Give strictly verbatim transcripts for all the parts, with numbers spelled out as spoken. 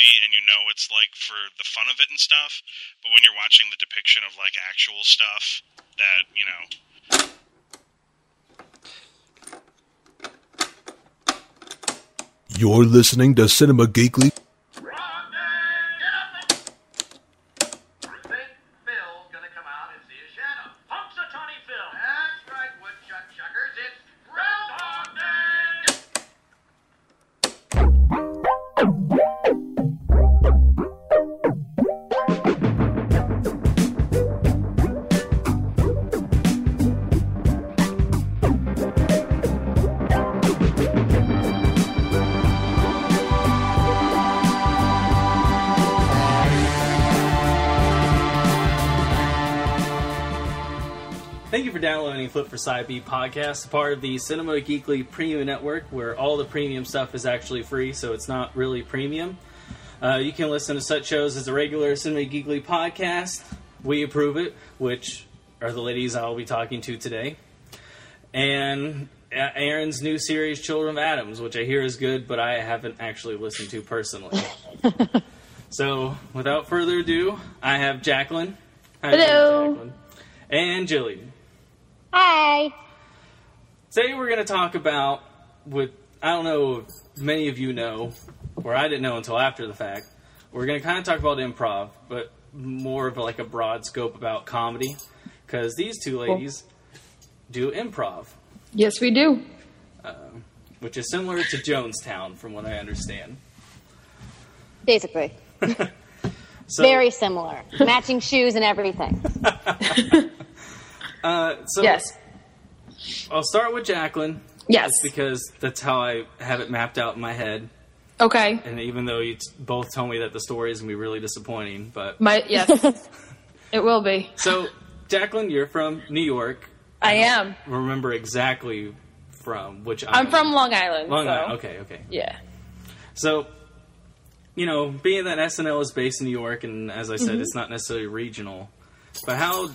movie and you know it's like for the fun of it and stuff, but when you're watching the depiction of like actual stuff that, you know. You're listening to Cinema Geekly. Flip for PsyBee Podcast, part of the Cinema Geekly Premium Network, where all the premium stuff is actually free, so it's not really premium. Uh, you can listen to such shows as the regular Cinema Geekly Podcast, We Approve It, which are the ladies I'll be talking to today, and Aaron's new series, Children of Adams, which I hear is good, but I haven't actually listened to personally. So, without further ado, I have Jacqueline. Hi, hello. Jacqueline. And Jillian. Hi. Today we're going to talk about, with I don't know if many of you know, or I didn't know until after the fact, we're going to kind of talk about improv, but more of like a broad scope about comedy, because these two ladies cool. do improv. Yes, we do. Uh, which is similar to Jonestown, from what I understand. Basically. So, very similar. Matching shoes and everything. Uh, so yes. I'll start with Jacqueline. Yes. Because that's how I have it mapped out in my head. Okay. And even though you t- both told me that the story is going to be really disappointing, but... My, yes. It will be. So, Jacqueline, you're from New York. I, I am. Remember exactly from which island. I'm from Long Island. Long so. Island. Okay, okay. Yeah. So, you know, being that S N L is based in New York, and as I said, mm-hmm. it's not necessarily regional, but how...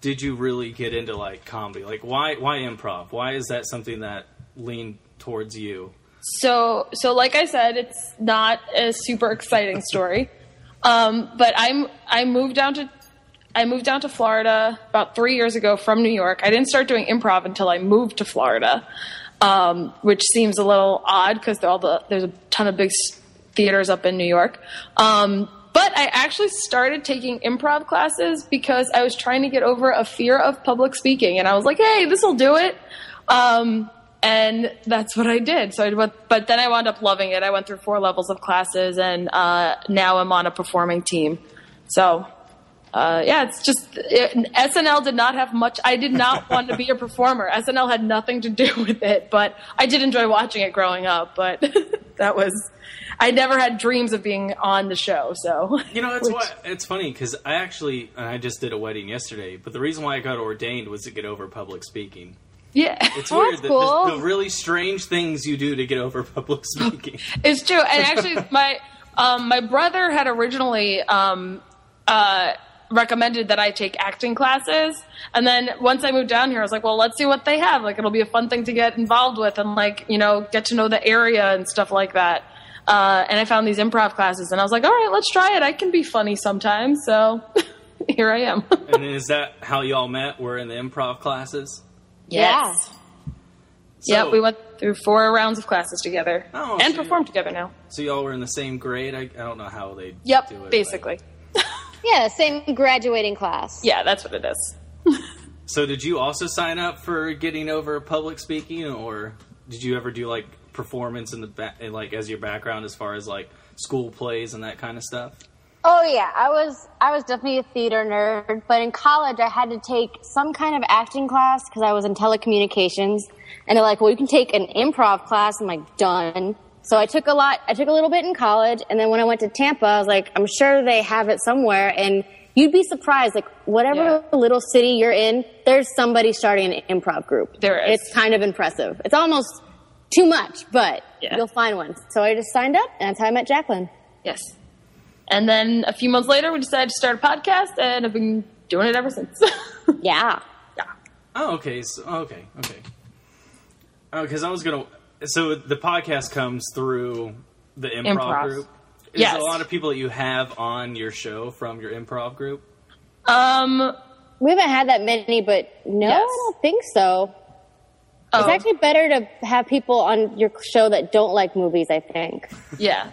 did you really get into, like, comedy? Like, why why improv? Why is that something that leaned towards you? So, so like I said, it's not a super exciting story. um, but I'm I moved down to I moved down to Florida about three years ago from New York. I didn't start doing improv until I moved to Florida, um, which seems a little odd because the, there's a ton of big theaters up in New York. Um But I actually started taking improv classes because I was trying to get over a fear of public speaking. And I was like, hey, this will do it. Um, and that's what I did. So I went, but then I wound up loving it. I went through four levels of classes, and uh, now I'm on a performing team. So, uh, yeah, it's just it, S N L did not have much. I did not want to be a performer. S N L had nothing to do with it. But I did enjoy watching it growing up. But that was... I never had dreams of being on the show, so... You know, that's Which... why, it's funny, because I actually... And I just did a wedding yesterday, but the reason why I got ordained was to get over public speaking. Yeah. It's well, weird, that cool. the, the really strange things you do to get over public speaking. It's true, and actually, my um, my brother had originally um, uh, recommended that I take acting classes, and then once I moved down here, I was like, well, let's see what they have. Like, it'll be a fun thing to get involved with and, like, you know, get to know the area and stuff like that. Uh, and I found these improv classes, and I was like, all right, let's try it. I can be funny sometimes, so here I am. And is that how y'all met? We're in the improv classes? Yes. So, yeah, we went through four rounds of classes together oh, and so performed together now. So y'all were in the same grade? I, I don't know how they yep, do it. Yep, basically. But... yeah, same graduating class. Yeah, that's what it is. So did you also sign up for getting over public speaking, or did you ever do, like, performance in the ba- in like as your background as far as like school plays and that kind of stuff? Oh yeah, I was I was definitely a theater nerd, but in college I had to take some kind of acting class because I was in telecommunications, and they're like, well, you can take an improv class. I'm like, done. So I took a lot. I took a little bit in college, and then when I went to Tampa, I was like, I'm sure they have it somewhere. And you'd be surprised, like whatever yeah. little city you're in, there's somebody starting an improv group. There is. It's kind of impressive. It's almost too much, but yeah. you'll find one. So I just signed up, and that's how I met Jacqueline. Yes. And then a few months later, we decided to start a podcast, and I've been doing it ever since. yeah. Yeah. Oh, okay. So, okay. Okay. Oh, because I was going to... So the podcast comes through the improv, improv. group? Is yes. a lot of people that you have on your show from your improv group? Um, we haven't had that many, but no, yes. I don't think so. Oh. It's actually better to have people on your show that don't like movies, I think. Yeah.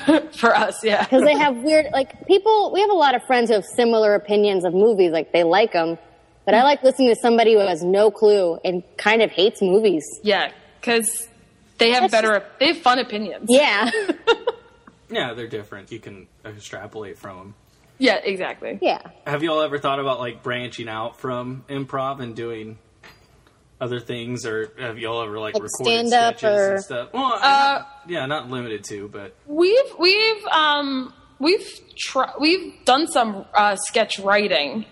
for, for us, yeah. Because they have weird, like, people, we have a lot of friends who have similar opinions of movies, like, they like them. But I like listening to somebody who has no clue and kind of hates movies. Yeah, because they have That's better, just, they have fun opinions. Yeah. Yeah, they're different. You can extrapolate from them. Yeah, exactly. Yeah. Have you all ever thought about, like, branching out from improv and doing other things, or have y'all ever like, like recorded sketches or... and stuff? Well, uh, yeah, not limited to, but we've we've um we've tr- we've done some uh, sketch writing.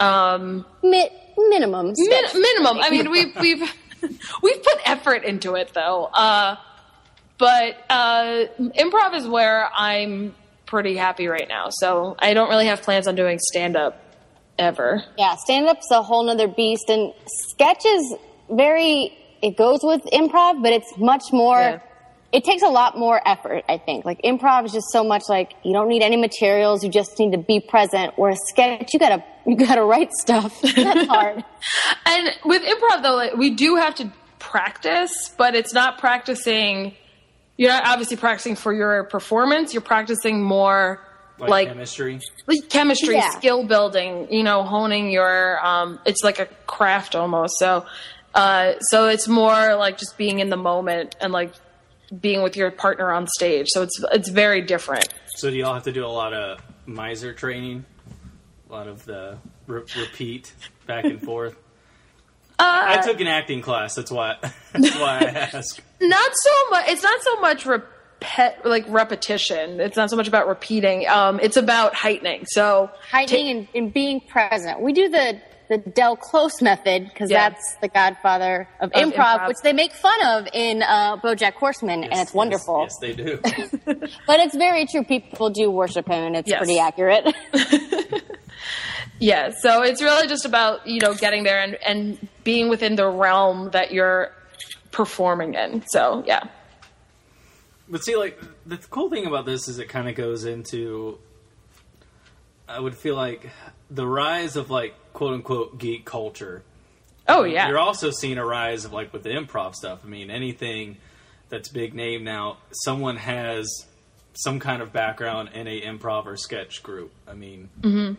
Um, Mi- minimum, min- minimum. I mean, we've we've we've put effort into it though. Uh, but uh, improv is where I'm pretty happy right now, so I don't really have plans on doing stand up. Ever. Yeah, stand-up's a whole nother beast, and sketch is very, it goes with improv, but it's much more, yeah. it takes a lot more effort, I think. Like, improv is just so much, like, you don't need any materials, you just need to be present, where a sketch, you gotta, you gotta write stuff. That's hard. And with improv, though, like, we do have to practice, but it's not practicing, you're not obviously practicing for your performance, you're practicing more Like, like chemistry, like chemistry, yeah. skill building, you know, honing your, um, it's like a craft almost. So, uh, so it's more like just being in the moment and like being with your partner on stage. So it's, it's very different. So do y'all have to do a lot of miser training? A lot of the re- repeat back and forth. Uh, I took an acting class. That's why, that's why I asked. Not so much. It's not so much repeat. Pet, like repetition. It's not so much about repeating. Um, it's about heightening. So heightening ta- and, and being present. We do the, the Del Close method because yeah. that's the godfather of, of improv, improv, which they make fun of in uh, BoJack Horseman, yes, and it's wonderful. Yes, yes they do. But it's very true. People do worship him, and it's yes. pretty accurate. Yeah, so it's really just about, you know, getting there and, and being within the realm that you're performing in. So, yeah. But see, like, the cool thing about this is it kind of goes into, I would feel like, the rise of, like, quote-unquote geek culture. Oh, yeah. You're also seeing a rise of, like, with the improv stuff. I mean, anything that's big name now, someone has some kind of background in a improv or sketch group. I mean... Mm-hmm.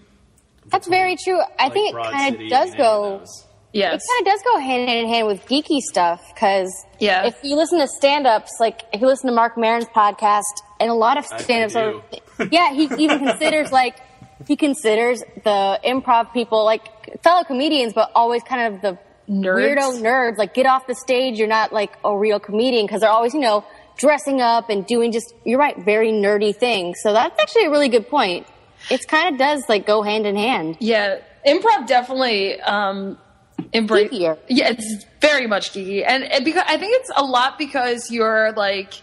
That's very true. I like, think it kind of does go... Those. Yes. It kind of does go hand in hand with geeky stuff, because yeah. if you listen to stand-ups, like if you listen to Marc Maron's podcast, and a lot of stand-ups are... Yeah, he even considers, like, he considers the improv people, like, fellow comedians, but always kind of the nerds. Weirdo nerds. Like, get off the stage, you're not, like, a real comedian, because they're always, you know, dressing up and doing just, you're right, very nerdy things. So that's actually a really good point. It kind of does, like, go hand in hand. Yeah, improv definitely... Um, Embrace, yeah, it's very much geeky, and it, because I think it's a lot because you're like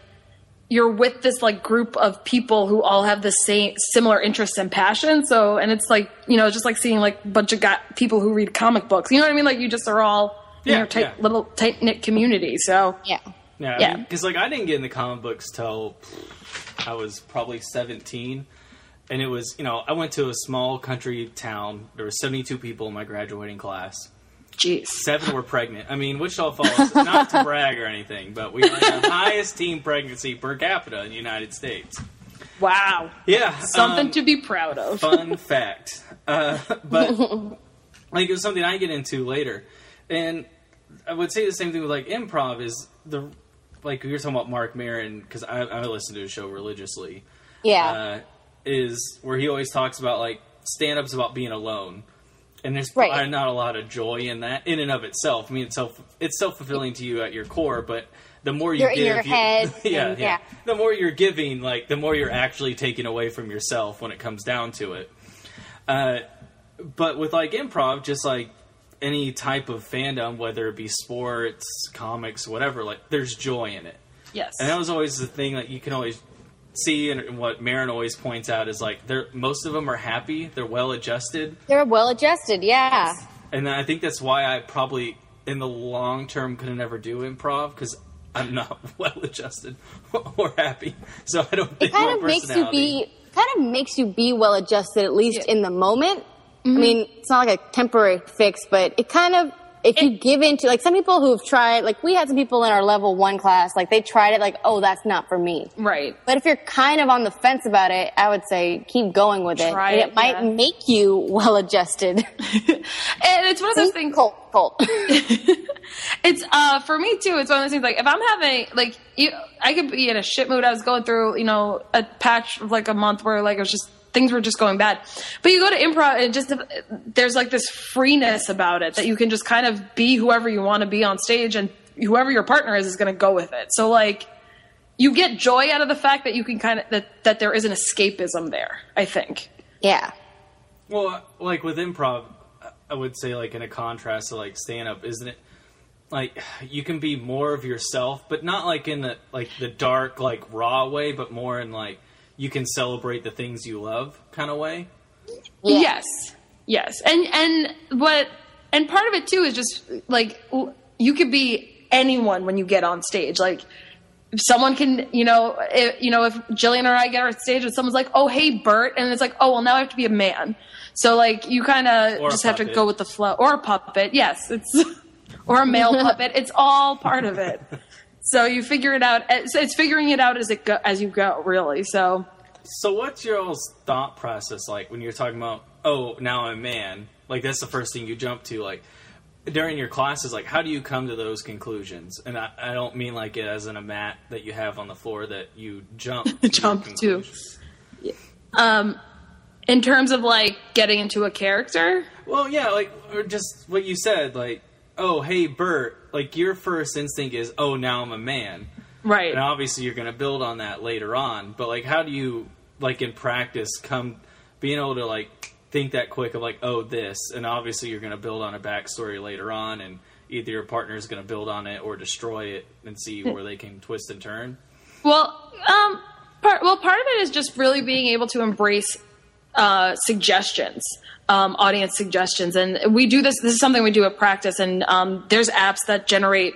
you're with this like group of people who all have the same similar interests and passion. So, and it's like, you know, just like seeing like a bunch of guy, people who read comic books. You know what I mean? Like you just are all yeah, in your tight, yeah. little tight knit community. So yeah, yeah, yeah. Because I mean, like I didn't get into comic books till I was probably seventeen. And it was, you know, I went to a small country town. There were seventy-two people in my graduating class. Jeez. Seven were pregnant. I mean, Wichita Falls, not to brag or anything, but we are the highest teen pregnancy per capita in the United States. Wow. Yeah. Something um, to be proud of. Fun fact. Uh, but, like, it was something I get into later. And I would say the same thing with, like, improv is, the like, you're talking about Marc Maron, because I, I listen to his show religiously. Yeah. Uh, is where he always talks about, like, stand-ups about being alone. And there's right. not a lot of joy in that, in and of itself. I mean, it's self, it's self-fulfilling to you at your core, but the more you you're give... in your you, head. yeah, and, yeah. yeah. The more you're giving, like, the more you're actually taking away from yourself when it comes down to it. Uh, but with, like, improv, just, like, any type of fandom, whether it be sports, comics, whatever, like, there's joy in it. Yes. And that was always the thing that you can always see, and what Maron always points out is like they're most of them are happy, they're well adjusted. They're well adjusted, yeah. And I think that's why I probably in the long term could never do improv, because I'm not well-adjusted or happy, so I don't think it kind my of makes you be kind of makes you be well-adjusted, at least yeah. in the moment. Mm-hmm. I mean, it's not like a temporary fix, but it kind of, if it, you give into, like, some people who've tried, like, we had some people in our level one class, like, they tried it, like, oh, that's not for me. Right. But if you're kind of on the fence about it, I would say keep going with it. Try it, and it might yeah. make you well-adjusted. And it's one of those things... Cold, cold. It's, uh, for me, too, it's one of those things, like, if I'm having, like, you, I could be in a shit mood. I was going through, you know, a patch of, like, a month where, like, it was just... Things were just going bad. But you go to improv and just, there's like this freeness about it that you can just kind of be whoever you want to be on stage, and whoever your partner is, is going to go with it. So like you get joy out of the fact that you can kind of, that, that there is an escapism there, I think. Yeah. Well, like with improv, I would say like in a contrast to like stand up, isn't it? Like you can be more of yourself, but not like in the, like the dark, like raw way, but more in like, you can celebrate the things you love kind of way. Yes. Yes. And, and what, and part of it too is just like, you could be anyone when you get on stage. Like if someone can, you know, if, you know, if Gillian or I get on stage and someone's like, oh, hey, Bert. And it's like, oh, well now I have to be a man. So like you kind of just have to go with the flow, or a puppet. Yes. It's, or a male puppet. It's all part of it. So you figure it out. It's figuring it out as it go, as you go, really. So, so what's your old thought process like when you're talking about, oh, now I'm a man? Like that's the first thing you jump to. Like during your classes, like how do you come to those conclusions? And I, I don't mean like it as in a mat that you have on the floor that you jump to jump to. Yeah. Um, in terms of like getting into a character. Well, yeah, like or just what you said, like. Oh, hey, Bert, like your first instinct is, oh, now I'm a man. Right. And obviously you're going to build on that later on. But like, how do you like in practice come being able to like think that quick of like, oh, this, and obviously you're going to build on a backstory later on. And either your partner is going to build on it or destroy it and see where they can twist and turn. Well, um, part, well, part of it is just really being able to embrace uh, suggestions. Um, audience suggestions. And we do this, this is something we do at practice, and um, there's apps that generate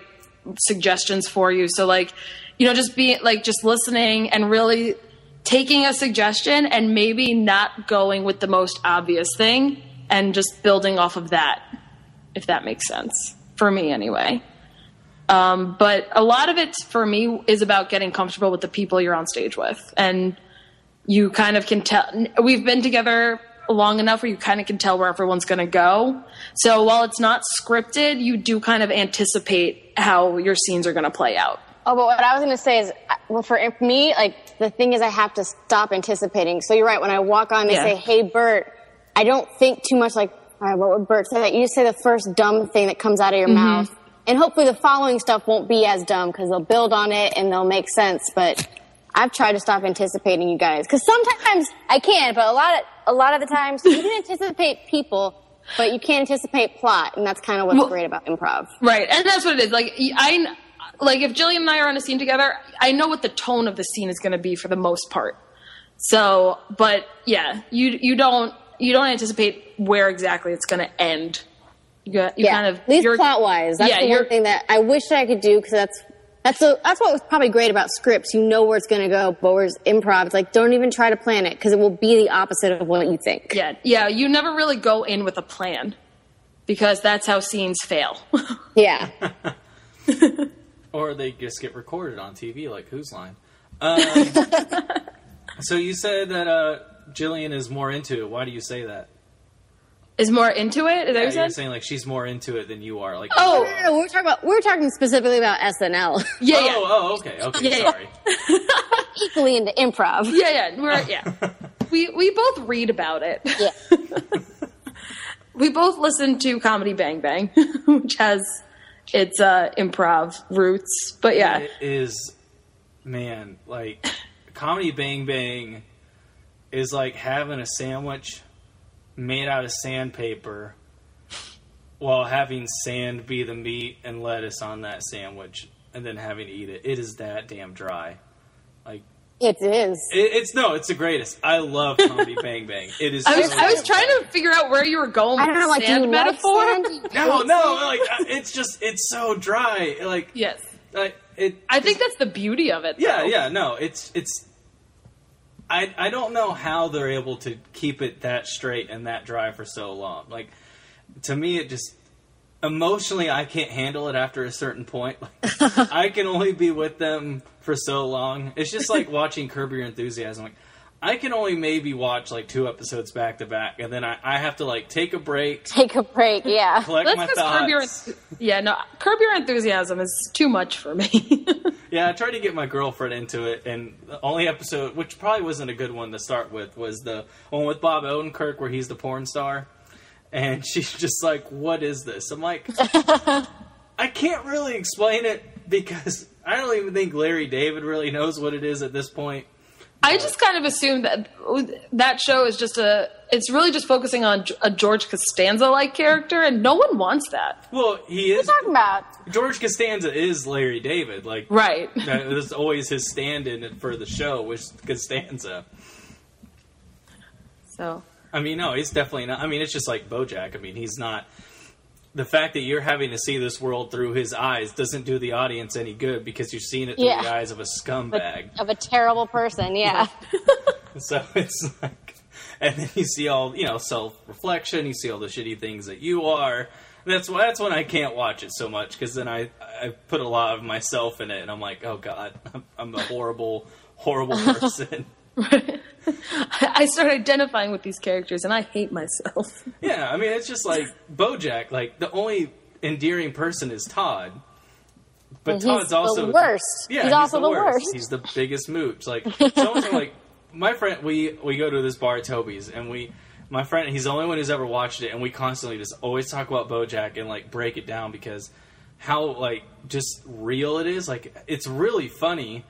suggestions for you. So like, you know, just be like, just listening and really taking a suggestion and maybe not going with the most obvious thing and just building off of that, if that makes sense for me anyway. Um, but a lot of it for me is about getting comfortable with the people you're on stage with. And you kind of can tell, we've been together long enough where you kind of can tell where everyone's going to go. So while it's not scripted, you do kind of anticipate how your scenes are going to play out. Oh, but what I was going to say is, well, for me, like the thing is I have to stop anticipating. So you're right. When I walk on, they yeah. say, hey, Bert, I don't think too much like, all right, what would Bert say? That you say the first dumb thing that comes out of your mm-hmm. mouth, and hopefully the following stuff won't be as dumb because they'll build on it and they'll make sense. But I've tried to stop anticipating you guys because sometimes I can, but a lot of, a lot of the times you can anticipate people, but you can't anticipate plot. And that's kind of what's well, great about improv. Right. And that's what it is. Like I, like if Gillian and I are on a scene together, I know what the tone of the scene is going to be for the most part. So, but yeah, you, you don't, you don't anticipate where exactly it's going to end. You, got, you yeah, kind of, at least plot wise. That's yeah, the one thing that I wish I could do. Cause that's, That's a, that's what was probably great about scripts. You know where it's going to go, but where's improv, it's like, don't even try to plan it because it will be the opposite of what you think. Yeah, yeah. You never really go in with a plan because that's how scenes fail. Yeah. Or they just get recorded on T V like Who's Line. Um, so you said that uh, Gillian is more into it. Why do you say that? Is more into it? Is that yeah, what you said? You're saying like she's more into it than you are. Like oh, no, no, no. We're talking about we're talking specifically about S N L. Yeah. Oh, yeah. oh okay, okay. Yeah, sorry. Yeah. Equally into improv. Yeah, yeah. We're yeah. we we both read about it. Yeah. We both listen to Comedy Bang Bang, which has its uh, improv roots. But yeah, it is, man. Like Comedy Bang Bang is like having a sandwich made out of sandpaper while having sand be the meat and lettuce on that sandwich and then having to eat it. It is that damn dry. Like It is. It, it's, no, it's the greatest. I love Comedy Bang Bang. It is. I was, so I was trying to figure out where you were going with the like, sand metaphor. Like sand? No, no, like, it's just, it's so dry. Like, yes. Like, it. I think that's the beauty of it. Yeah, though. yeah, no, it's it's. I I don't know how they're able to keep it that straight and that dry for so long. Like, to me, it just emotionally I can't handle it after a certain point. Like, I can only be with them for so long. It's just like watching Curb Your Enthusiasm. Like, I can only maybe watch like two episodes back to back, and then I, I have to like take a break. Take a break, yeah. Collect Let's my thoughts. Curb your enth- yeah, no, Curb Your Enthusiasm is too much for me. Yeah, I tried to get my girlfriend into it, and the only episode, which probably wasn't a good one to start with, was the one with Bob Odenkirk where he's the porn star, and she's just like, "What is this?" I'm like, I can't really explain it because I don't even think Larry David really knows what it is at this point. I just kind of assumed that that show is just a, it's really just focusing on a George Costanza-like character, and no one wants that. Well, he is. What are you talking about? George Costanza is Larry David. Like, right. That is always his stand-in for the show, which is Costanza. So. I mean, no, he's definitely not. I mean, it's just like BoJack. I mean, he's not. The fact that you're having to see this world through his eyes doesn't do the audience any good because you've seen it through yeah. the eyes of a scumbag. Of a terrible person, yeah. So it's like, and then you see all, you know, self-reflection, you see all the shitty things that you are. That's why, that's when I can't watch it so much, because then I, I put a lot of myself in it, and I'm like, oh God, I'm, I'm a horrible, horrible person. Right. I start identifying with these characters, and I hate myself. Yeah, I mean, it's just like BoJack. Like, the only endearing person is Todd, but and Todd's he's also the worst. Yeah, he's, he's also the, the worst. worst. He's the biggest mooch. Like, someone's like, my friend, we we go to this bar at Toby's, and we, my friend, he's the only one who's ever watched it, and we constantly just always talk about BoJack and like break it down because how like just real it is. Like, it's really funny.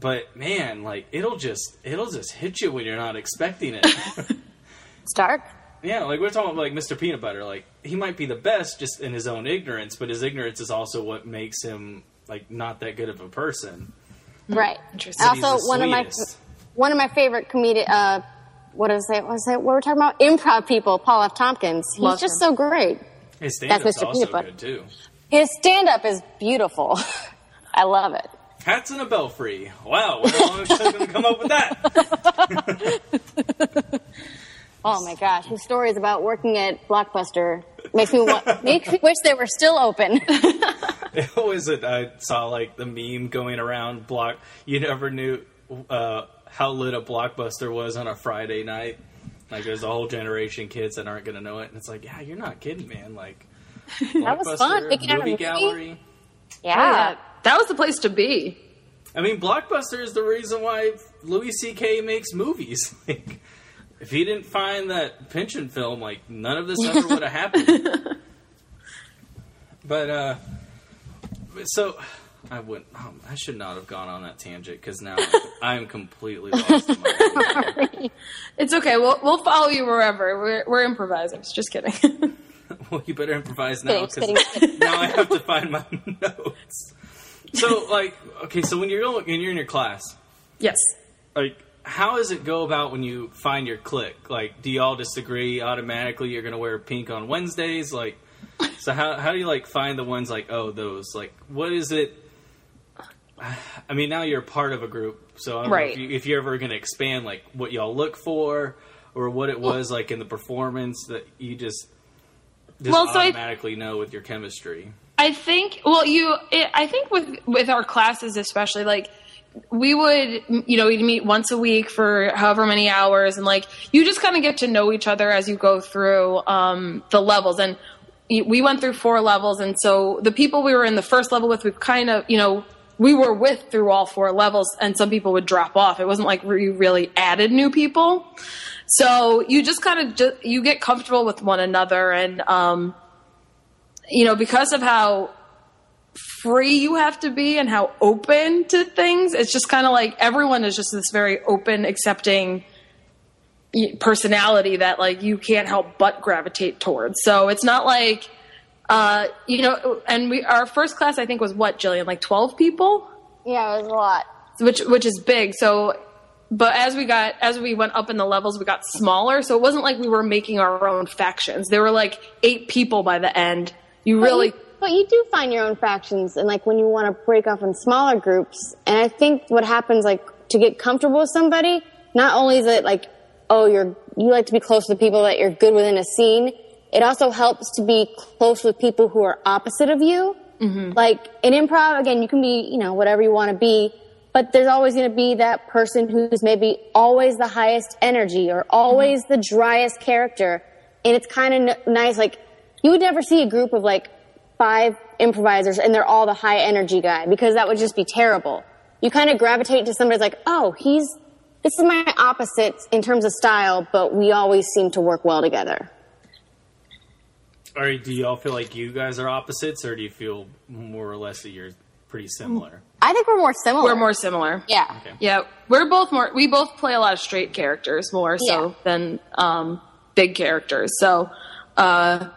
But man, like it'll just it'll just hit you when you're not expecting it. It's dark. Yeah, like we're talking about like Mister Peanutbutter. Like he might be the best just in his own ignorance, but his ignorance is also what makes him like not that good of a person. Right. Interesting. Also, one of my one of my favorite comedic. Uh, what is it? Was it what we're talking about? Improv people. Paul F. Tompkins. Love He's just him. so great. His stand-up is also good too. His stand-up is beautiful. I love it. Hats and a Belfry. Wow, what long is it going to come up with that? Oh my gosh, his stories about working at Blockbuster makes me want, makes me wish they were still open. It was it. I saw like the meme going around Block. You never knew uh, how lit a Blockbuster was on a Friday night. Like there's a whole generation of kids that aren't going to know it, and it's like, yeah, you're not kidding, man. Like that was fun. Movie, movie gallery. Yeah. Oh, that was the place to be. I mean, Blockbuster is the reason why Louis C K makes movies. Like, if he didn't find that pension film, like, none of this ever would have happened. But, uh, so, I wouldn't, oh, I should not have gone on that tangent, because now I'm completely lost in my mind. It's okay, we'll, we'll follow you wherever. We're, we're improvisers, just kidding. Well, you better improvise now, because now I have to find my notes. So, like, okay, so when you're when you're in your class, yes. Like, how does it go about when you find your clique? Like, do y'all just agree automatically you're going to wear pink on Wednesdays? Like, so how how do you like find the ones like oh those like what is it? I mean, now you're part of a group, so I don't right. know if, you, if you're ever going to expand like what y'all look for or what it was like in the performance that you just just well, automatically so I... know with your chemistry. I think, well, you, it, I think with, with our classes, especially like we would, you know, we'd meet once a week for however many hours. And like, you just kind of get to know each other as you go through, um, the levels. And we went through four levels. And so the people we were in the first level with, we kind of, you know, we were with through all four levels, and some people would drop off. It wasn't like we really added new people. So you just kind of, ju- you get comfortable with one another and, um, you know, because of how free you have to be and how open to things, it's just kind of like everyone is just this very open, accepting personality that, like, you can't help but gravitate towards. So it's not like, uh, you know, and we our first class, I think, was what, Jillian? Like twelve people? Yeah, it was a lot. Which which is big. So, but as we got, as we went up in the levels, we got smaller. So it wasn't like we were making our own factions. There were like eight people by the end. You really But you do find your own factions, and like when you want to break off in smaller groups. And I think what happens, like to get comfortable with somebody, not only is it like, oh, you're you like to be close with people that you're good within a scene. It also helps to be close with people who are opposite of you. Mm-hmm. Like in improv, again, you can be, you know, whatever you want to be, but there's always going to be that person who's maybe always the highest energy or always mm-hmm. the driest character. And it's kind of n- nice. Like you would never see a group of like five improvisers and they're all the high energy guy, because that would just be terrible. You kind of gravitate to somebody that's like, oh, he's, this is my opposite in terms of style, but we always seem to work well together. Or do y'all feel like you guys are opposites, or do you feel more or less that you're pretty similar? I think we're more similar. We're more similar. Yeah. Okay. Yeah. We're both more, we both play a lot of straight characters more so yeah. than um, big characters. So, uh,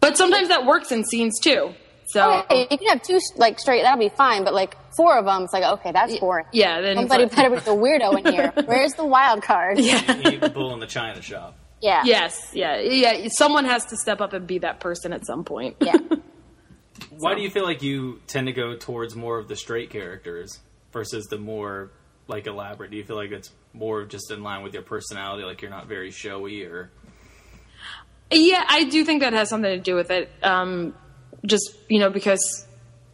but sometimes that works in scenes too. So okay, you can have two like straight, that'll be fine. But like four of them, it's like, okay, that's boring. Yeah. Then somebody better put the weirdo in here. Where's the wild card? Yeah. You need the bull in the china shop. Yeah. Yes. Yeah. Yeah. Someone has to step up and be that person at some point. Yeah. Why so. do you feel like you tend to go towards more of the straight characters versus the more like elaborate? Do you feel like it's more just in line with your personality? Like you're not very showy or. Yeah, I do think that has something to do with it. Um, just, you know, because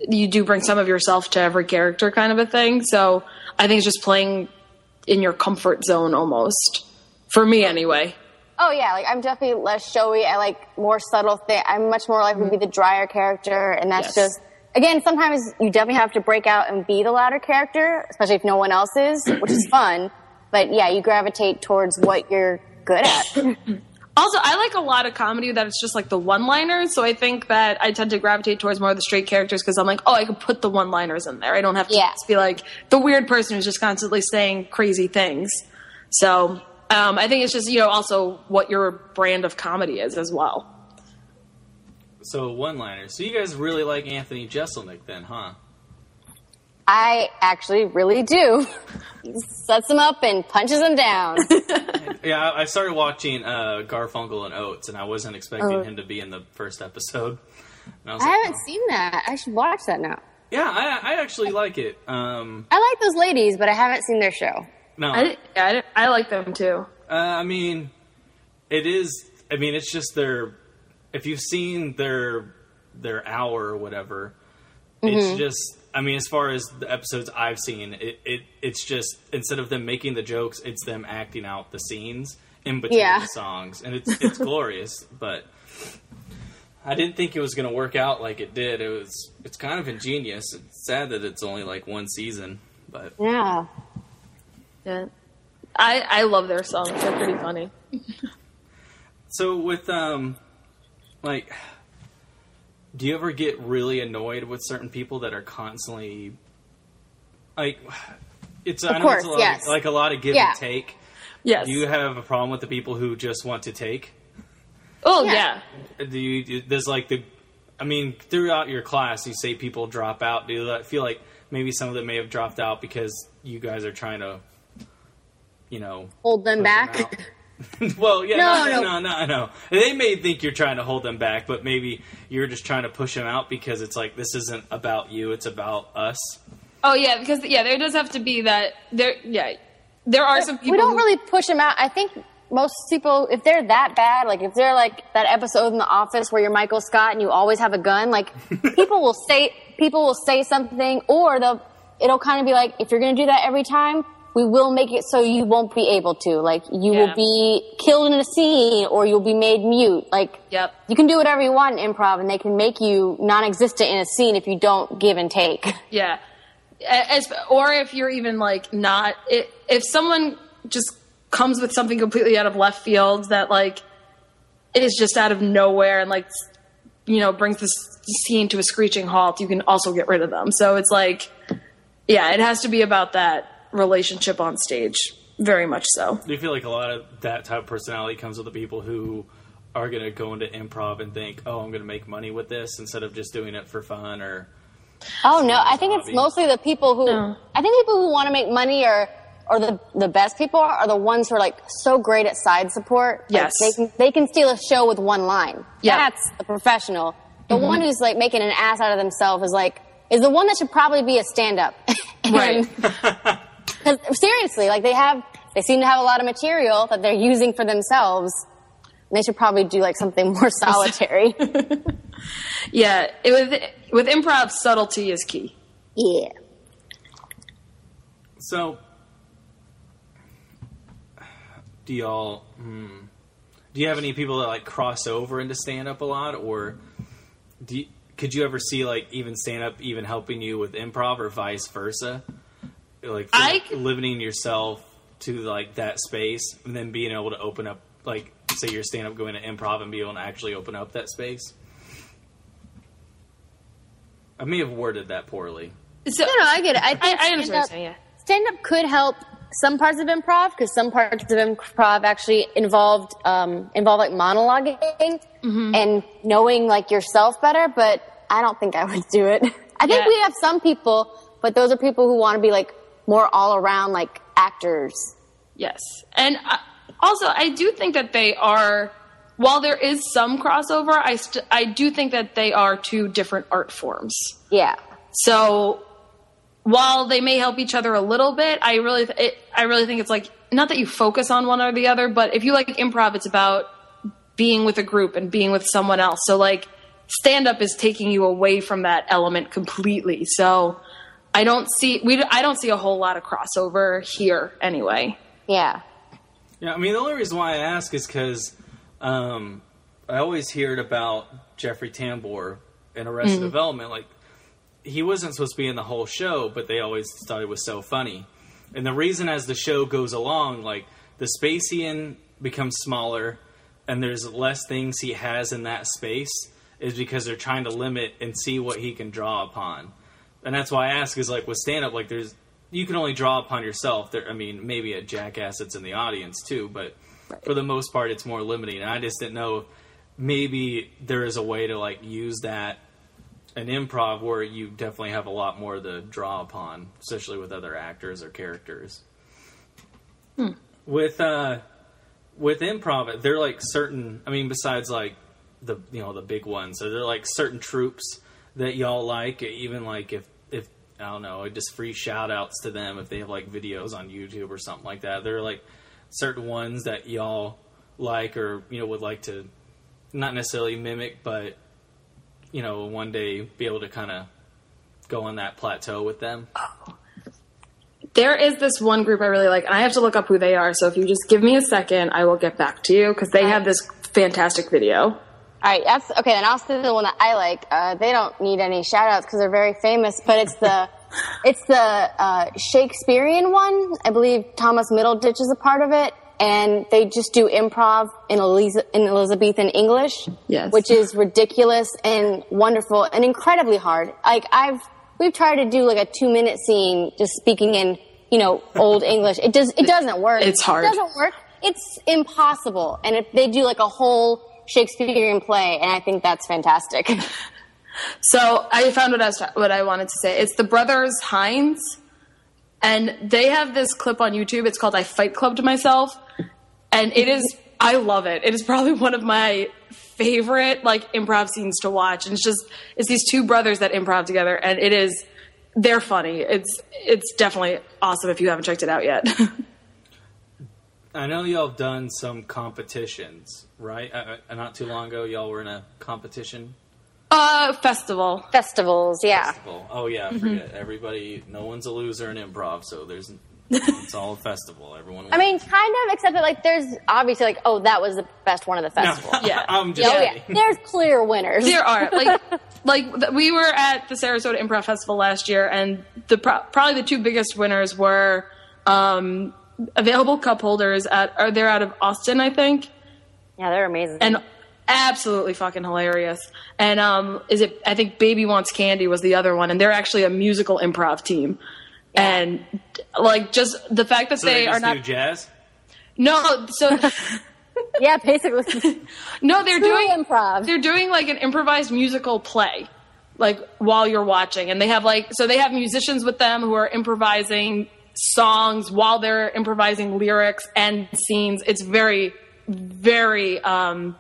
you do bring some of yourself to every character kind of a thing. So I think it's just playing in your comfort zone almost for me anyway. Oh, yeah, like, I'm definitely less showy. I like more subtle things. I'm much more likely to be the drier character, and that's yes. just... Again, sometimes you definitely have to break out and be the louder character, especially if no one else is, which is fun. But, yeah, you gravitate towards what you're good at. Also, I like a lot of comedy that it's just, like, the one-liners, so I think that I tend to gravitate towards more of the straight characters because I'm like, oh, I can put the one-liners in there. I don't have to yeah. just be, like, the weird person who's just constantly saying crazy things. So... Um, I think it's just, you know, also what your brand of comedy is as well. So one-liners. So you guys really like Anthony Jeselnik then, huh? I actually really do. He sets him up and punches him down. Yeah, I started watching uh, Garfunkel and Oates, and I wasn't expecting oh. him to be in the first episode. And I, was I like, haven't oh. seen that. I should watch that now. Yeah, I, I actually like it. Um, I like those ladies, but I haven't seen their show. No, I, I, I like them too. Uh, I mean, it is. I mean, it's just their. If you've seen their their hour or whatever, mm-hmm. it's just. I mean, as far as the episodes I've seen, it, it it's just instead of them making the jokes, it's them acting out the scenes in between yeah. the songs, and it's it's glorious. But I didn't think it was going to work out like it did. It was. It's kind of ingenious. It's sad that it's only like one season, but yeah. Yeah. I, I love their songs. They're pretty funny. So with, um, like, do you ever get really annoyed with certain people that are constantly, like, it's, of I know course, it's a lot yes. of, like a lot of give yeah. and take. Yes. Do you have a problem with the people who just want to take? Oh, yeah. yeah. Do you, there's like the, I mean, throughout your class, you say people drop out. Do you feel like maybe some of them may have dropped out because you guys are trying to, you know, hold them back. Them well, yeah, no, no, no, no, no. They may think you're trying to hold them back, but maybe you're just trying to push them out because it's like, this isn't about you. It's about us. Oh yeah. Because yeah, there does have to be that there. Yeah. There are but some people. We don't who... really push them out. I think most people, if they're that bad, like if they're like that episode in The Office where you're Michael Scott and you always have a gun, like people will say, people will say something, or they'll, it'll kind of be like, if you're going to do that every time, we will make it so you won't be able to. Like, you yeah. will be killed in a scene, or you'll be made mute. Like, yep. you can do whatever you want in improv, and they can make you non-existent in a scene if you don't give and take. Yeah. As, or if you're even, like, not... It, if someone just comes with something completely out of left field that, like, is just out of nowhere and, like, you know, brings the scene to a screeching halt, you can also get rid of them. So it's like... Yeah, it has to be about that relationship on stage, very much so. Do you feel like a lot of that type of personality comes with the people who are going to go into improv and think, oh, I'm going to make money with this instead of just doing it for fun? Or oh, no, I think hobby. It's mostly the people who, no. I think people who want to make money are, are the, the best people are the ones who are like so great at side support. Yes. Like they, can, they can steal a show with one line. Yeah. That's the professional. The mm-hmm. one who's like making an ass out of themselves is like is the one that should probably be a stand-up. Right. Because seriously, like they have, they seem to have a lot of material that they're using for themselves. And they should probably do like something more solitary. Yeah, it, with with improv, subtlety is key. Yeah. So, do y'all? Hmm, do you have any people that like cross over into stand up a lot, or do you, could you ever see like even stand up even helping you with improv, or vice versa? Like I, limiting yourself to like that space, and then being able to open up like. Say you're stand up going to improv and be able to actually open up that space. I may have worded that poorly. So, no, no, I get it. I think I, I stand, up, yeah. stand up could help some parts of improv because some parts of improv actually involved um, involve like monologuing mm-hmm. and knowing like yourself better. But I don't think I would do it. I think yeah. we have some people, but those are people who want to be like more all around like actors. Yes, and. I- Also, I do think that they are, while there is some crossover, I st- I do think that they are two different art forms. Yeah. So while they may help each other a little bit, I really th- it, I really think it's like, not that you focus on one or the other, but if you like improv, it's about being with a group and being with someone else. So like stand-up is taking you away from that element completely. So I don't see, we I don't see a whole lot of crossover here anyway. Yeah. Yeah, I mean, the only reason why I ask is because um, I always heard about Jeffrey Tambor in Arrested mm. Development. Like, he wasn't supposed to be in the whole show, but they always thought it was so funny. And the reason as the show goes along, like, the space he in becomes smaller, and there's less things he has in that space, is because they're trying to limit and see what he can draw upon. And that's why I ask is, like, with stand-up, like, there's... You can only draw upon yourself. There, I mean, maybe a jackass that's in the audience, too. But right. for the most part, it's more limiting. And I just didn't know if maybe there is a way to, like, use that in improv where you definitely have a lot more to draw upon, especially with other actors or characters. Hmm. With uh, with improv, they're, like, certain... I mean, besides, like, the you know the big ones. So they're, like, certain troupes that y'all like. Even, like, if... I don't know, just free shout-outs to them if they have, like, videos on YouTube or something like that. There are, like, certain ones that y'all like or, you know, would like to not necessarily mimic, but, you know, one day be able to kind of go on that plateau with them. Oh. There is this one group I really like, and I have to look up who they are, so if you just give me a second, I will get back to you, because they have this fantastic video. All right, that's okay. Then I'll say the one that I like. Uh, they don't need any shout outs because they're very famous, but it's the it's the uh, Shakespearean one. I believe Thomas Middleditch is a part of it, and they just do improv in, Eliz- in Elizabethan English, yes. which is ridiculous and wonderful and incredibly hard. Like I've we've tried to do like a two minute scene just speaking in you know old English. It does it doesn't work. It's hard. It doesn't work. It's impossible. And if they do like a whole Shakespearean play, and I think that's fantastic. So I found what I was, what I wanted to say. It's the Brothers Hines, and they have this clip on YouTube. It's called "I Fight Clubbed Myself," and it is. I love it. It is probably one of my favorite like improv scenes to watch. And it's just it's these two brothers that improv together, and it is they're funny. It's it's definitely awesome if you haven't checked it out yet. I know y'all have done some competitions, right? Uh, not too long ago, y'all were in a competition? Uh, festival. Festivals, yeah. Festival. Oh, yeah, I mm-hmm. forget. Everybody, no one's a loser in improv, so there's it's all a festival. Everyone wins. I mean, kind of, except that, like, there's obviously, like, oh, that was the best one of the festival. No, yeah. I'm just yeah, oh, yeah. There's clear winners. There are. Like, like we were at the Sarasota Improv Festival last year, and the pro- probably the two biggest winners were... Um, available cup holders at are they're out of Austin, I think. Yeah, they're amazing and absolutely fucking hilarious. And um, is it? I think Baby Wants Candy was the other one, and they're actually a musical improv team. Yeah. And like just the fact that so they, they just are not do jazz. No, so yeah, basically. No, they're True doing improv. They're doing like an improvised musical play, like while you're watching, and they have like so they have musicians with them who are improvising songs while they're improvising lyrics and scenes. It's very, very um,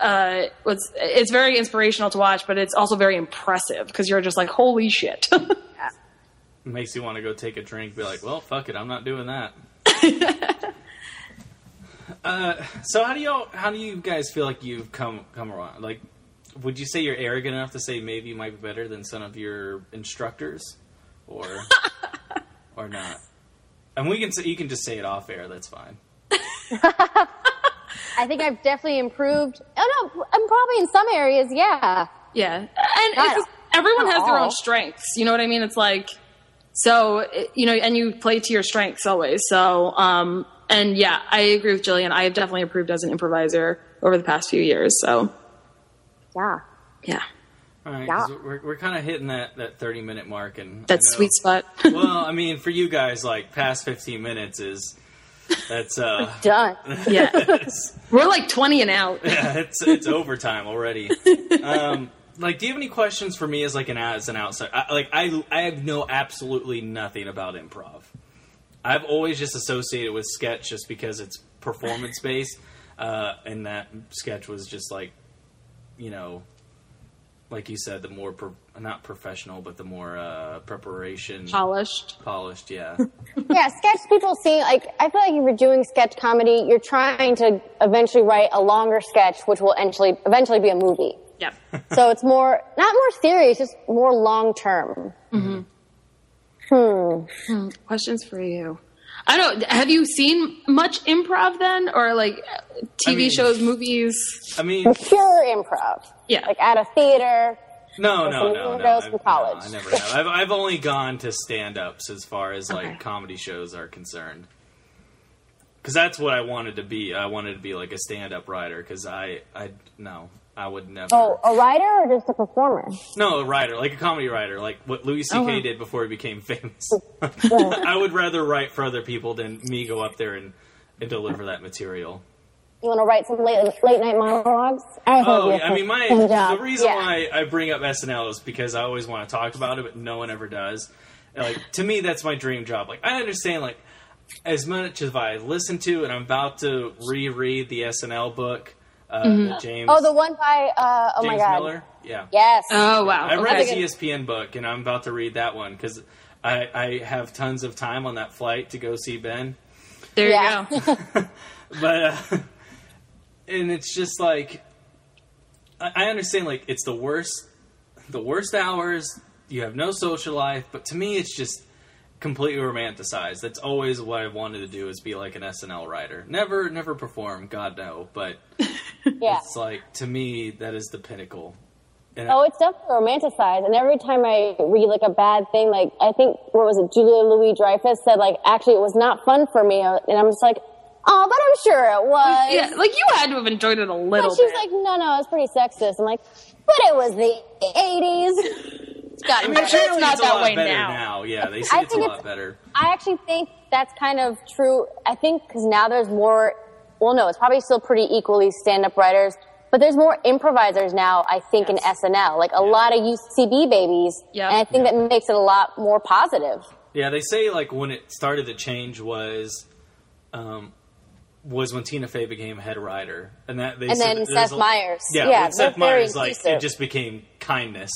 uh, it's, it's very inspirational to watch, but it's also very impressive because you're just like, holy shit. Yeah. Makes you want to go take a drink, be like, well, fuck it, I'm not doing that. uh, so how do y'all, how do you guys feel like you've come, come around? Like, would you say you're arrogant enough to say maybe you might be better than some of your instructors, or, or not? And we can say, you can just say it off air. That's fine. I think I've definitely improved. Oh no, I'm probably in some areas. Yeah. Yeah. And not, it's, everyone has all. their own strengths. You know what I mean? It's like, so, you know, and you play to your strengths always. So, um, and yeah, I agree with Gillian. I have definitely improved as an improviser over the past few years. So. Yeah. Yeah. All right. Yeah. We're, we're kind of hitting that, that thirty minute mark. And that sweet spot. Well, I mean, for you guys, like past fifteen minutes is, that's, uh, we're done. Yeah. We're like twenty and out. Yeah. It's, it's overtime already. Um, like, do you have any questions for me as like an, as an outsider? I, like I, I have no, absolutely nothing about improv. I've always just associated with sketch just because it's performance based. Uh, and that sketch was just like, you know, like you said, the more pro- not professional, but the more uh, preparation, polished, polished, yeah, yeah. Sketch people see, like, I feel like if you're doing sketch comedy, you're trying to eventually write a longer sketch, which will eventually eventually be a movie. Yeah. So it's more, not more theory, it's just more long term. Mm-hmm. Hmm. hmm. Questions for you. I don't, have you seen much improv then? Or like T V I mean, shows, movies? I mean... Pure improv. Yeah. Like at a theater. No, no, no, no. I've, from college. No, I never have. I've, I've only gone to stand-ups as far as like okay. comedy shows are concerned. Because that's what I wanted to be. I wanted to be like a stand-up writer because I, I, no, I would never... Oh, a writer or just a performer? No, a writer, like a comedy writer, like what Louis C K. Oh, wow. did before he became famous. I would rather write for other people than me go up there and, and deliver that material. You want to write some late, late night monologues? I oh, yeah, I mean, my the reason yeah. why I bring up S N L is because I always want to talk about it, but no one ever does. And like, to me, that's my dream job. Like, I understand, like, as much as I listen to, and I'm about to reread the S N L book, Uh, mm-hmm. James, oh, the one by uh, oh James my God, Miller? Yeah, yes. Oh wow, I read okay. his E S P N book, and I'm about to read that one because I, I have tons of time on that flight to go see Ben. There yeah. you go. But uh, and it's just like I, I understand, like it's the worst, the worst hours. You have no social life, but to me, it's just completely romanticized. That's always what I wanted to do, is be like an S N L writer. Never, never perform. God no, but. Yeah. It's like, to me, that is the pinnacle. And oh, it's definitely romanticized. And every time I read, like, a bad thing, like, I think, what was it, Julia Louis-Dreyfus said, like, actually, it was not fun for me. And I'm just like, oh, but I'm sure it was. Yeah, like, you had to have enjoyed it a little but she was bit. Like, no, no, it was pretty sexist. I'm like, but it was the eighties. God, I mean, sure it's not it's that way now. now. Yeah, they say I it's a lot it's, better. I actually think that's kind of true. I think because now there's more... Well, no, it's probably still pretty equally stand-up writers, but there's more improvisers now, I think, yes. in S N L. Like, a yeah. lot of U C B babies, yep. and I think yep. that makes it a lot more positive. Yeah, they say, like, when it started to change was um, was when Tina Fey became head writer. And that they and said then Seth a, Meyers. Yeah, yeah Seth Meyers, like, inclusive. It just became kindness.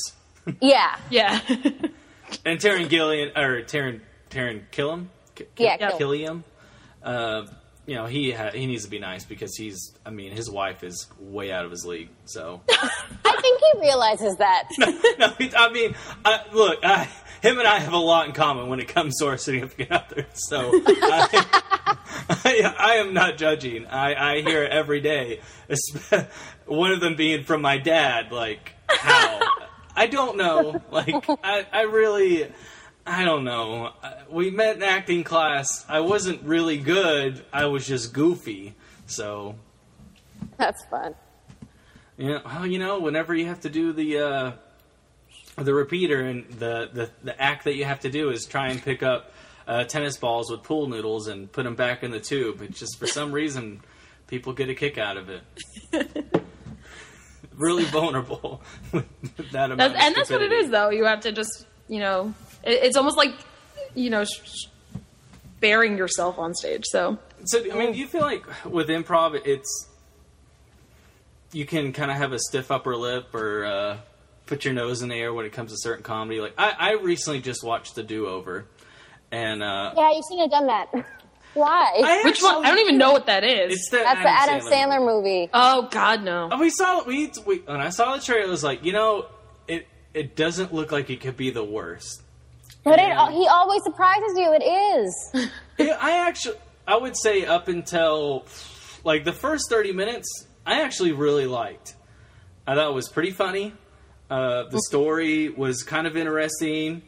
Yeah. yeah. And Taron Gillian, or Taron, Taron Killam? K- yeah, Killam. Uh, You know, he ha- he needs to be nice because he's, I mean, his wife is way out of his league, so. I think he realizes that. no, no, I mean, I, look, I, him and I have a lot in common when it comes to our significant others, so I, I, I am not judging. I, I hear it every day, one of them being from my dad, like, how? I don't know. Like, I, I really... I don't know. We met in acting class. I wasn't really good. I was just goofy. So that's fun. Yeah. You know, well, you know, whenever you have to do the uh, the repeater and the, the the act that you have to do is try and pick up uh, tennis balls with pool noodles and put them back in the tube. It's just for some reason people get a kick out of it. Really vulnerable with that amount. That's, of and that's what it is, though. You have to just, you know. It's almost like, you know, bearing yourself on stage. So, so I mean, do you feel like with improv, it's you can kind of have a stiff upper lip or uh, put your nose in the air when it comes to certain comedy. Like I, I recently just watched The Do-Over, and uh, yeah, you seem to have done that. Why? Which one? I don't even know what that is. It's the That's Adam the Adam Sandler, Sandler movie. movie. Oh God, no! And we saw we, we when I saw the trailer, it was like, you know, it it doesn't look like it could be the worst. But it, he always surprises you. It is. It, I actually, I would say up until like the first thirty minutes, I actually really liked. I thought it was pretty funny. Uh, the story was kind of interesting,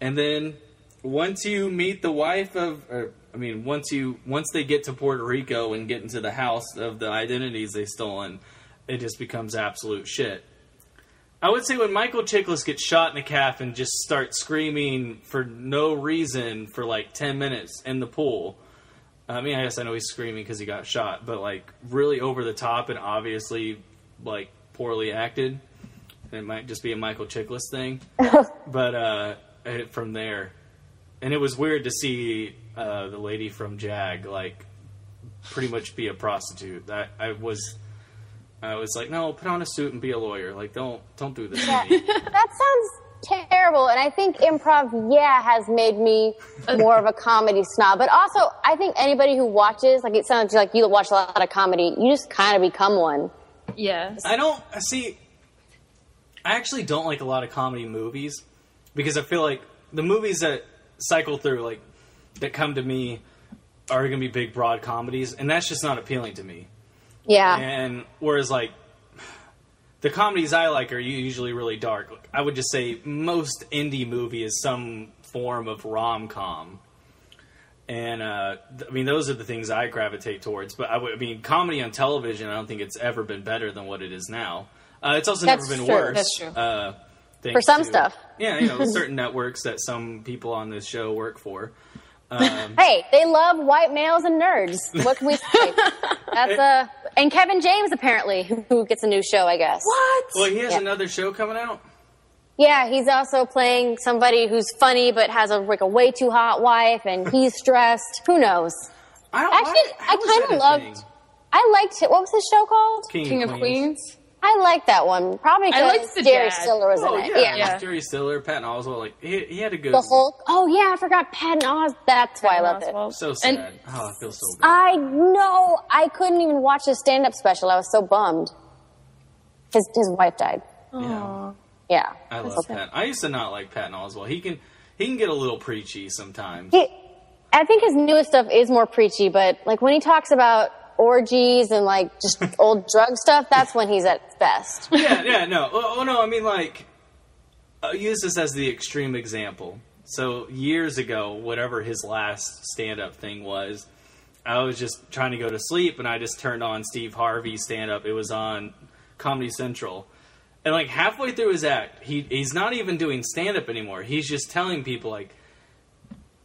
and then once you meet the wife of, or, I mean, once you once they get to Puerto Rico and get into the house of the identities they stolen, it just becomes absolute shit. I would say when Michael Chiklis gets shot in the calf and just starts screaming for no reason for like ten minutes in the pool. I mean, I guess I know he's screaming because he got shot, but like really over the top and obviously like poorly acted. And it might just be a Michael Chiklis thing, but uh, from there, and it was weird to see uh, the lady from JAG like pretty much be a prostitute. I, I was. I was like, no, put on a suit and be a lawyer. Like, don't don't do this. Yeah. That sounds terrible. And I think improv, yeah, has made me more of a comedy snob. But also, I think anybody who watches, like, it sounds like you watch a lot of comedy. You just kind of become one. Yeah. I don't, see, I actually don't like a lot of comedy movies because I feel like the movies that cycle through, like, that come to me are going to be big, broad comedies. And that's just not appealing to me. Yeah. And whereas, like, the comedies I like are usually really dark. Like, I would just say most indie movie is some form of rom-com. And, uh, I mean, those are the things I gravitate towards. But, I, would, I mean, comedy on television, I don't think it's ever been better than what it is now. Uh, it's also That's never been true. worse. That's true. Uh, for some to, stuff. Yeah, you know, certain networks that some people on this show work for. Um, hey, they love white males and nerds. What can we say? That's uh, and Kevin James apparently, who gets a new show, I guess. What? Well, he has yeah. another show coming out. Yeah, he's also playing somebody who's funny but has a like a way too hot wife, and he's stressed. Who knows? I don't actually. How I kind of loved. Thing? I liked it. What was his show called? King, King of Queens. Queens. I liked that one. Probably because Jerry dad. Stiller was oh, in it. Yeah, yeah. yeah, Jerry Stiller, Patton Oswalt. Like he, he had a good. The Hulk. Oh yeah, I forgot Patton Oswalt. That's Patton why I loved Oswald. It. So sad. And oh, I feel so bad. I know. I couldn't even watch his stand-up special. I was so bummed. His his wife died. Yeah. Yeah. I love okay. Patton. I used to not like Patton Oswalt. He can he can get a little preachy sometimes. He, I think his newest stuff is more preachy, but like when he talks about orgies and like just old drug stuff, that's when he's at his best. yeah yeah no oh no I mean like I'll use this as the extreme example. So years ago, whatever his last stand-up thing was, I was just trying to go to sleep and I just turned on Steve Harvey stand-up. It was on Comedy Central, and like halfway through his act, he he's not even doing stand-up anymore. He's just telling people like,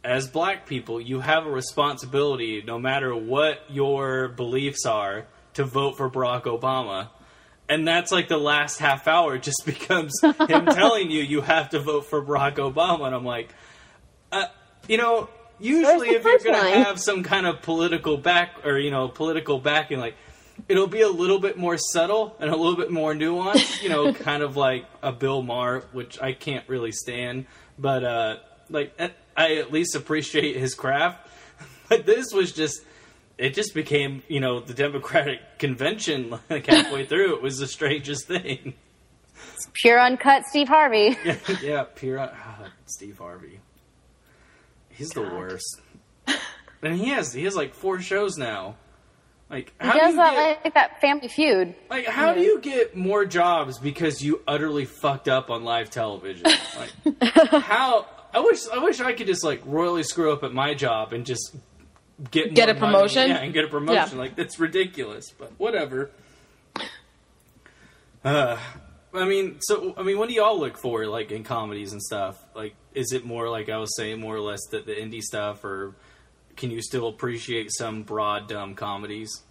as black people, you have a responsibility, no matter what your beliefs are, to vote for Barack Obama. And that's like the last half hour just becomes him telling you you have to vote for Barack Obama. And I'm like, uh, you know, usually if you're going to have some kind of political back or, you know, political backing, like it'll be a little bit more subtle and a little bit more nuanced, you know, kind of like a Bill Maher, which I can't really stand. But uh, like at, I at least appreciate his craft, but this was just, it just became, you know, the Democratic convention like halfway through. It was the strangest thing. It's pure uncut Steve Harvey. Yeah, yeah pure un- oh, Steve Harvey. He's God. the worst. And he has, he has like four shows now. Like, how he does do you that, get, like that Family Feud. Like, how yeah. do you get more jobs because you utterly fucked up on live television? Like, how... I wish I wish I could just like royally screw up at my job and just get more get a promotion. Money. Yeah, and get a promotion. Yeah. Like that's ridiculous, but whatever. Uh, I mean, so I mean, what do y'all look for like in comedies and stuff? Like, is it more like I was saying, more or less the, the indie stuff, or can you still appreciate some broad dumb comedies?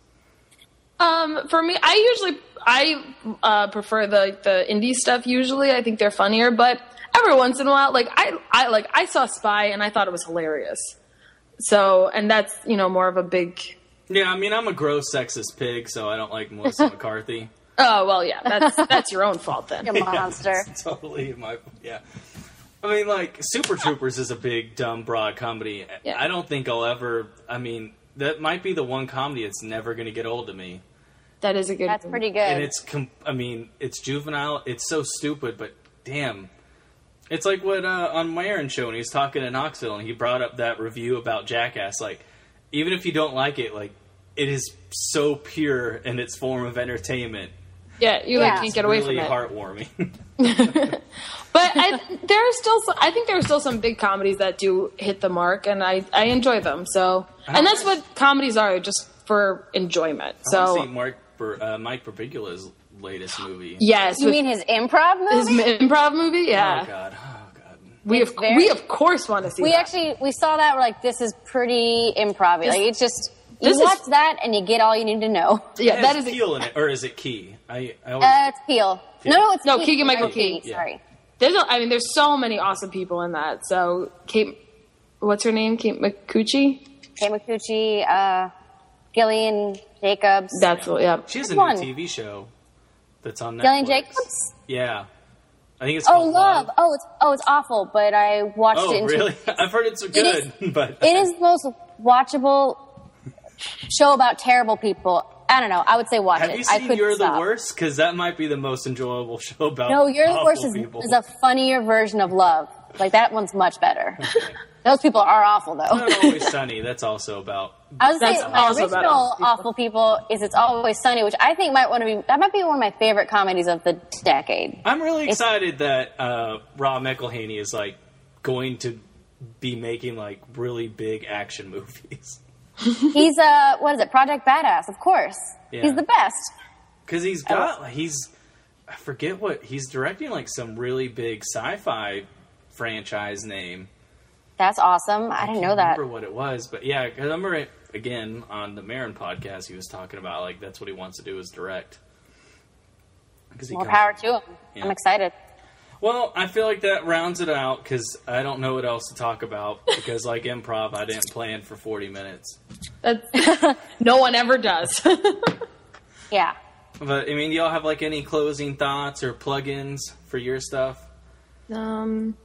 Um, for me, I usually I uh, prefer the the indie stuff. Usually, I think they're funnier, but every once in a while, like I, I, like I saw Spy and I thought it was hilarious. So, and that's, you know, more of a big. Yeah. I mean, I'm a gross sexist pig, so I don't like Melissa McCarthy. Oh, well, yeah, that's that's your own fault then. You monster. Yeah, totally my yeah. I mean, like, Super Troopers is a big, dumb, broad comedy. Yeah. I don't think I'll ever, I mean, that might be the one comedy that's never going to get old to me. That is a good That's one. Pretty good. And it's, I mean, it's juvenile, it's so stupid, but damn. It's like what, uh, on Maron's show, when he was talking to Knoxville, and he brought up that review about Jackass, like, even if you don't like it, like, it is so pure in its form of entertainment. Yeah, you like, yeah. can't get away really from it. It's really heartwarming. But I, there are still, some, I think there are still some big comedies that do hit the mark, and I, I enjoy them. So, and that's what comedies are, just for enjoyment. I so, want to see Mark, uh, Mike Birbiglia's latest movie. Yes, you with, mean his improv movie? His improv movie, yeah. Oh God, oh God. We of, very, we of course want to see. We that. actually we saw that. We're like, this is pretty improv. Like it's just. You this watch is, that, and you get all you need to know. Yeah, yeah that is Peel in it, or is it Key? I, I always, uh, it's Peel. Peel. No, no, it's no Key. Keegan Michael Key. Key. Yeah. Sorry. There's, a, I mean, there's so many awesome people in that. So Kate, what's her name? Kate McCucci. Kate McCucci, uh, Gillian Jacobs. That's what. Yeah, she has Which a new one? T V show that's on Netflix. Gillian Jacobs. Yeah, I think it's. Oh, Love. Love. Oh, it's oh, it's awful, but I watched oh, it. Oh, really? I've heard it's good, it is, but it is the most watchable. Show about terrible people. I don't know. I would say watch Have it. Have you seen I couldn't You're stop. the Worst? Because that might be the most enjoyable show about No, You're the Worst is, is a funnier version of Love. Like, that one's much better. Okay. Those people are awful, though. It's Not Always Sunny. That's also about... I was going to say, my original Awful People is It's Always Sunny, which I think might want to be... That might be one of my favorite comedies of the decade. I'm really it's, excited that uh, Rob McElhenney is, like, going to be making, like, really big action movies. He's uh, what is it? Project Badass, of course. Yeah. He's the best because he's got like, he's I forget what he's directing like some really big sci-fi franchise name. That's awesome. I, I didn't know that. I remember what it was, but yeah, because I remember it, again on the Maron podcast he was talking about like that's what he wants to do is direct. He More comes, power to him. Yeah. I'm excited. Well, I feel like that rounds it out because I don't know what else to talk about because, like improv, I didn't plan for forty minutes. That's, no one ever does. Yeah. But, I mean, do y'all have, like, any closing thoughts or plug-ins for your stuff? Um.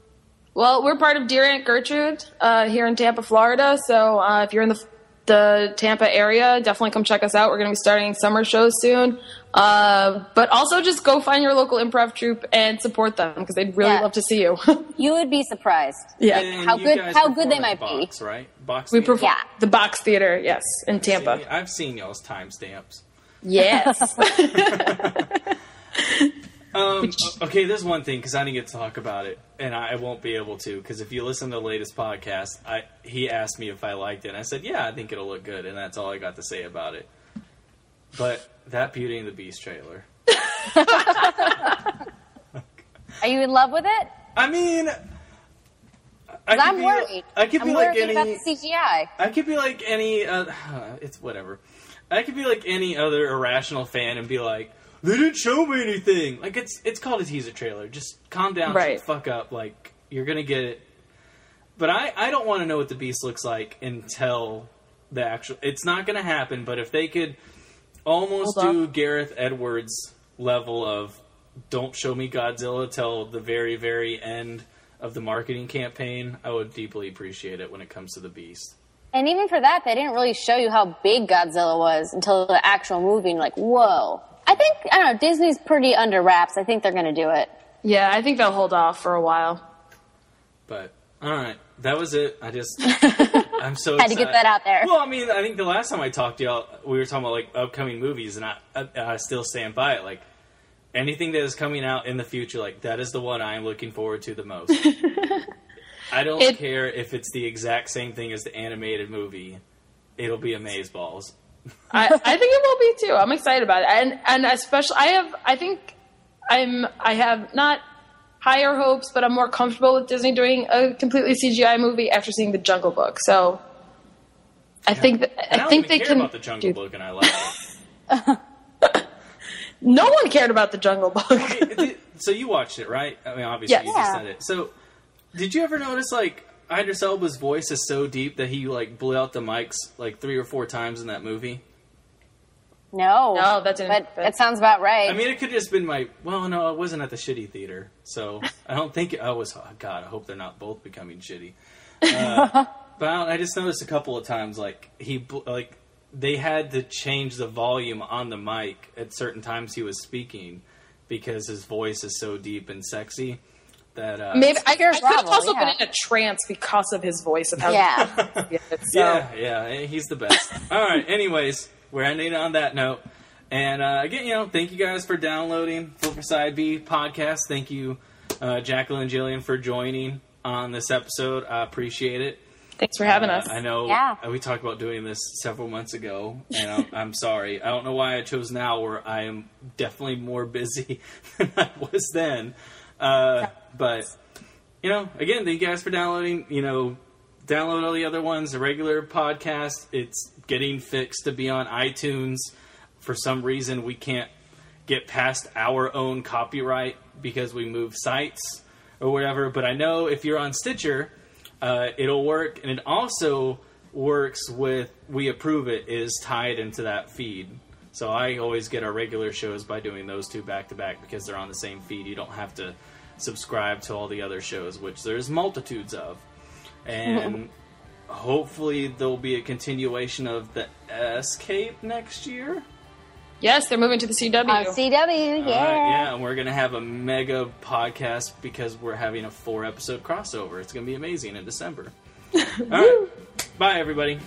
Well, we're part of Dear Aunt Gertrude uh, here in Tampa, Florida. So uh, if you're in the, the Tampa area, definitely come check us out. We're going to be starting summer shows soon. Uh, but also just go find your local improv troupe and support them because they'd really yeah. love to see you. You would be surprised. Yeah. Like how good, how good they might box, be. Right? Box we perform yeah. the Box Theater. Yes. In Tampa. See, I've seen y'all's timestamps. Yes. um, okay. There's one thing, cause I didn't get to talk about it and I won't be able to, cause if you listen to the latest podcast, I, he asked me if I liked it and I said, yeah, I think it'll look good. And that's all I got to say about it. But that Beauty and the Beast trailer. Are you in love with it? I mean, I I'm be, worried. I could I'm be like any about the C G I. I could be like any. Uh, it's whatever. I could be like any other irrational fan and be like, they didn't show me anything. Like it's it's called a teaser trailer. Just calm down, right. shut the fuck up. Like you're gonna get it. But I I don't want to know what the Beast looks like until the actual. It's not gonna happen. But if they could. Almost do Gareth Edwards level of don't show me Godzilla till the very, very end of the marketing campaign. I would deeply appreciate it when it comes to the Beast. And even for that, they didn't really show you how big Godzilla was until the actual movie. And like, whoa. I think, I don't know, Disney's pretty under wraps. I think they're going to do it. Yeah, I think they'll hold off for a while. But, all right. That was it. I just, I'm so excited. Had to get that out there. Well, I mean, I think the last time I talked to y'all, we were talking about, like, upcoming movies, and I, I, I still stand by it. Like, anything that is coming out in the future, like, that is the one I am looking forward to the most. I don't it, care if it's the exact same thing as the animated movie. It'll be amazeballs. I, I think it will be, too. I'm excited about it. And, and especially, I have, I think I'm, I have not... higher hopes, but I'm more comfortable with Disney doing a completely C G I movie after seeing The Jungle Book. So I yeah. think that I, I think they care can about The Jungle do... Book, and I like it. No one cared about The Jungle Book. Okay, so you watched it, right? I mean, obviously yeah. you just said it. So did you ever notice like Idris Elba's voice is so deep that he like blew out the mics like three or four times in that movie? No. No, that didn't. But that sounds about right. I mean, it could have just been my, well, no, I wasn't at the shitty theater. So I don't think it, I was, oh, God, I hope they're not both becoming shitty. Uh, but I, I just noticed a couple of times, like, he, like, they had to change the volume on the mic at certain times he was speaking because his voice is so deep and sexy. That, uh, Maybe I, I could have also yeah. been in a trance because of his voice. Of how yeah. yeah, so. yeah, yeah, he's the best. All right, anyways, we're ending on that note. And uh, again, you know, thank you guys for downloading for PsyBee Podcast. Thank you, uh, Jacqueline and Jillian, for joining on this episode. I appreciate it. Thanks for having uh, us. I know yeah. we talked about doing this several months ago, and I'm, I'm sorry. I don't know why I chose now, where I am definitely more busy than I was then. Uh, but, you know, again, thank you guys for downloading. You know, download all the other ones, the regular podcast. It's getting fixed to be on iTunes. For some reason, we can't get past our own copyright because we move sites or whatever. But I know if you're on Stitcher, uh, it'll work. And it also works with We Approve It is tied into that feed. So I always get our regular shows by doing those two back-to-back because they're on the same feed. You don't have to subscribe to all the other shows, which there's multitudes of. And hopefully there'll be a continuation of the Escape next year. Yes, they're moving to the C W. Uh, C W, yeah. Uh, yeah, and we're going to have a mega podcast because we're having a four-episode crossover. It's going to be amazing in December. All right. Bye, everybody.